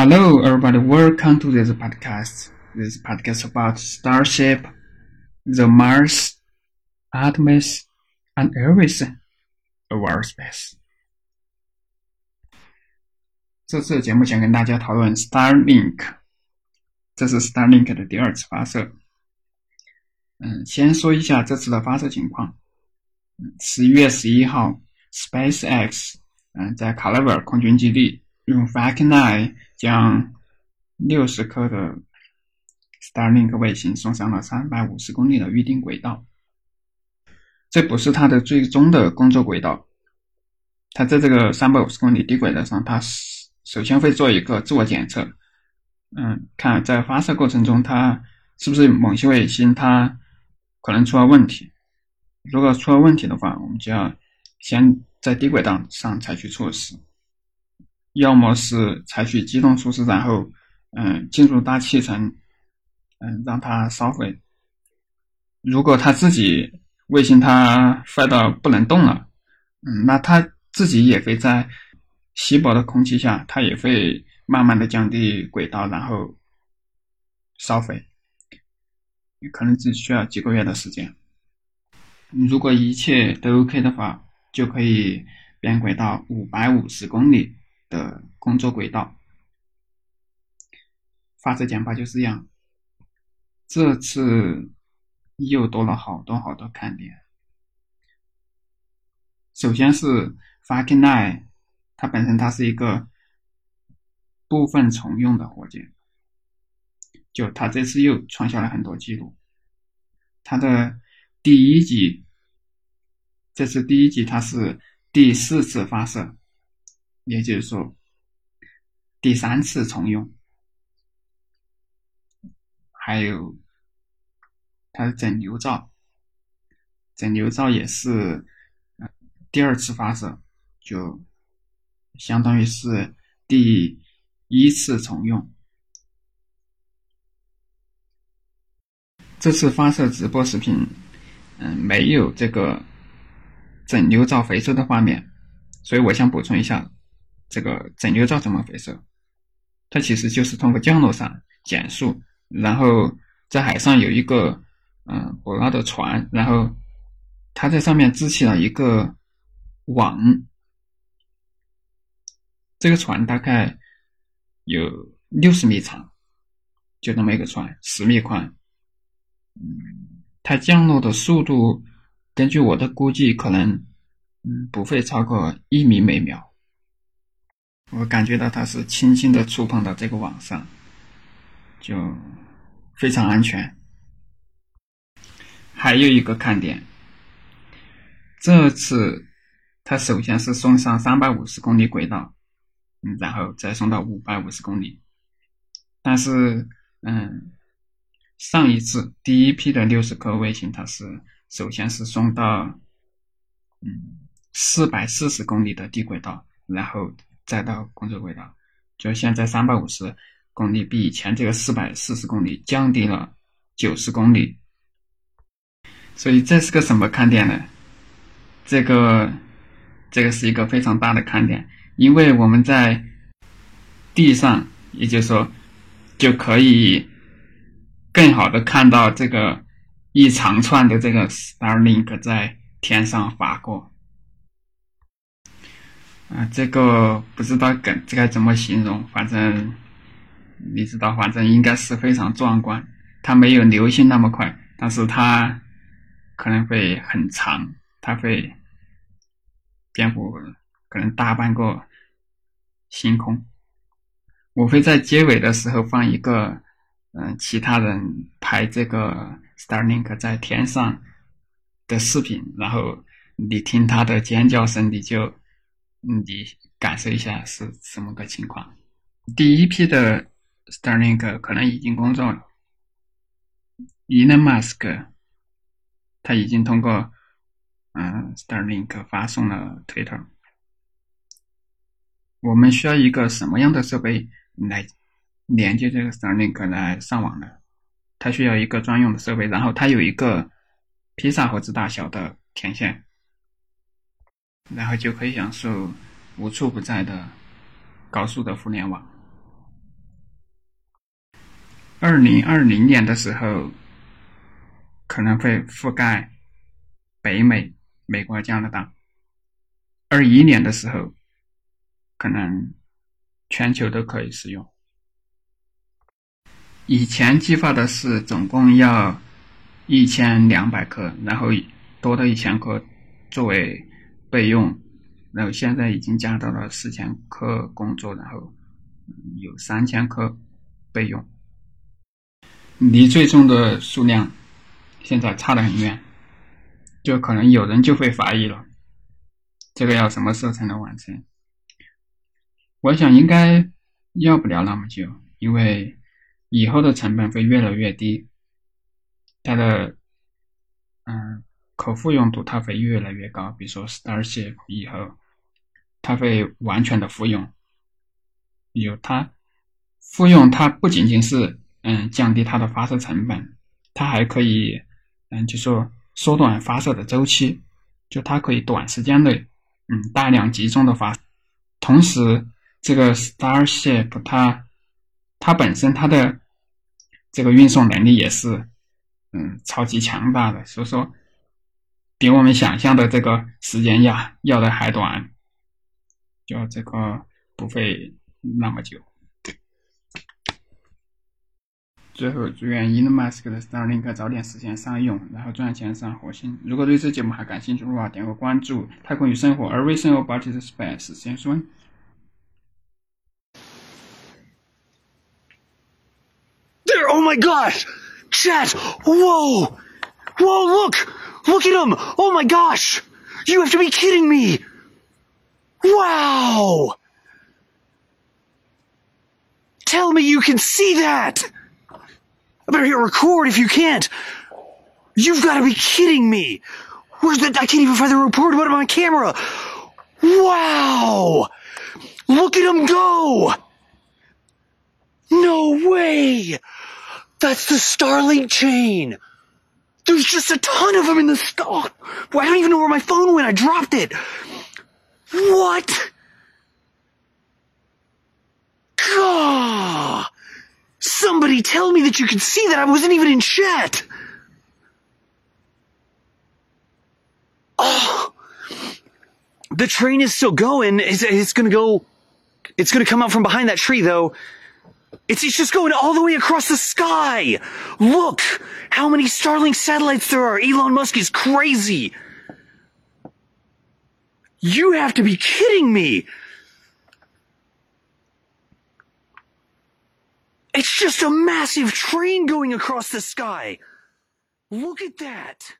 Hello everybody, welcome to this podcast. This podcast about Starship, the Mars, Artemis, and everything about space. 这次节目想跟大家讨论 Starlink， 这是 Starlink 的第二次发射。先说一下这次的发射情况。10月11号 SpaceX 在卡拉维尔空军基地用 Falcon 9 将60颗的 Starlink 卫星送上了350公里的预定轨道。这不是它的最终的工作轨道。它在这个350公里低轨道上，它首先会做一个自我检测。看在发射过程中，它是不是某些卫星它可能出了问题。如果出了问题的话，我们就要先在低轨道上采取措施，要么是采取机动措施，然后进入大气层，让它烧毁。如果它自己卫星它坏到不能动了，那它自己也会在稀薄的空气下，它也会慢慢的降低轨道，然后烧毁，可能只需要几个月的时间。如果一切都 OK 的话，就可以变轨到550公里的工作轨道。发射简报就是这样。这次又多了好多好多看点。首先是 Falcon 9， 它本身它是一个部分重用的火箭，就它这次又创下了很多记录。它的第一集，这次第一集它是第4次发射，也就是说第3次重用。还有它的整流罩也是第2次发射，就相当于是第1次重用。这次发射直播视频没有这个整流罩回收的画面，所以我想补充一下这个整流罩怎么回收。它其实就是通过降落伞减速，然后在海上有一个捕捞的船，然后它在上面支起了一个网。这个船大概有60米长，就那么一个船，10米宽。它降落的速度根据我的估计可能不会超过1米每秒。我感觉到它是轻轻的触碰到这个网上，就非常安全。还有一个看点，这次它首先是送上350公里轨道，然后再送到550公里。但是上一次第一批的60颗卫星它是首先是送到440公里的低轨道，然后再到工作轨道。就现在350公里比以前这个440公里降低了90公里。所以这是个什么看点呢？这个是一个非常大的看点，因为我们在地上，也就是说就可以更好的看到这个一长串的这个 Starlink 在天上划过。这个不知道该怎么形容，反正你知道，反正应该是非常壮观。它没有流星那么快，但是它可能会很长，它会遍布可能大半个星空。我会在结尾的时候放一个其他人拍这个 Starlink 在天上的视频，然后你听他的尖叫声，你感受一下是什么个情况。第一批的 Starlink 可能已经工作了。 Elon Musk 他已经通过Starlink 发送了 Twitter。 我们需要一个什么样的设备来连接这个 Starlink 来上网呢？它需要一个专用的设备，然后它有一个披萨盒子大小的天线，然后就可以享受无处不在的高速的互联网。2020年的时候可能会覆盖北美、美国、加拿大。21年的时候可能全球都可以使用。以前计划的是总共要1200颗，然后多的1000颗作为备用，然后现在已经加到了4000颗工作，然后有3000颗备用，离最终的数量现在差得很远，就可能有人就会怀疑了，这个要什么时候才能完成？我想应该要不了那么久，因为以后的成本会越来越低，它的可复用度它会越来越高，比如说 Starship 以后它会完全的复用，有它复用它不仅仅是降低它的发射成本，它还可以就说缩短发射的周期，就它可以短时间内大量集中的发射。同时这个 Starship 它本身它的这个运送能力也是超级强大的，所以说比我们想象的这个时间要的还短，就这个不会那么久。最后祝愿 Elon Musk 的 Starlink 早点实现商用，然后赚钱上火星。如果对这节目还感兴趣的话，点个关注。太空与生活，而为生活保持着 space 先说。There, oh my gosh, chat, whoa, whoa, look at him, oh my gosh, you have to be kidding me, wow, tell me you can see that.I better hit record if you can't. You've got to be kidding me. Where's the? I can't even find the report. What about my camera? Wow. Look at him go. No way. That's the Starlink chain. There's just a ton of them in the stock. Well, I don't even know where my phone went. I dropped it. What? God.Somebody tell me that you can see that. I wasn't even in chat. Oh, the train is still going. It's going to go. It's going to come out from behind that tree, though. It's just going all the way across the sky. Look how many Starlink satellites there are. Elon Musk is crazy. You have to be kidding me.It's just a massive train going across the sky. Look at that.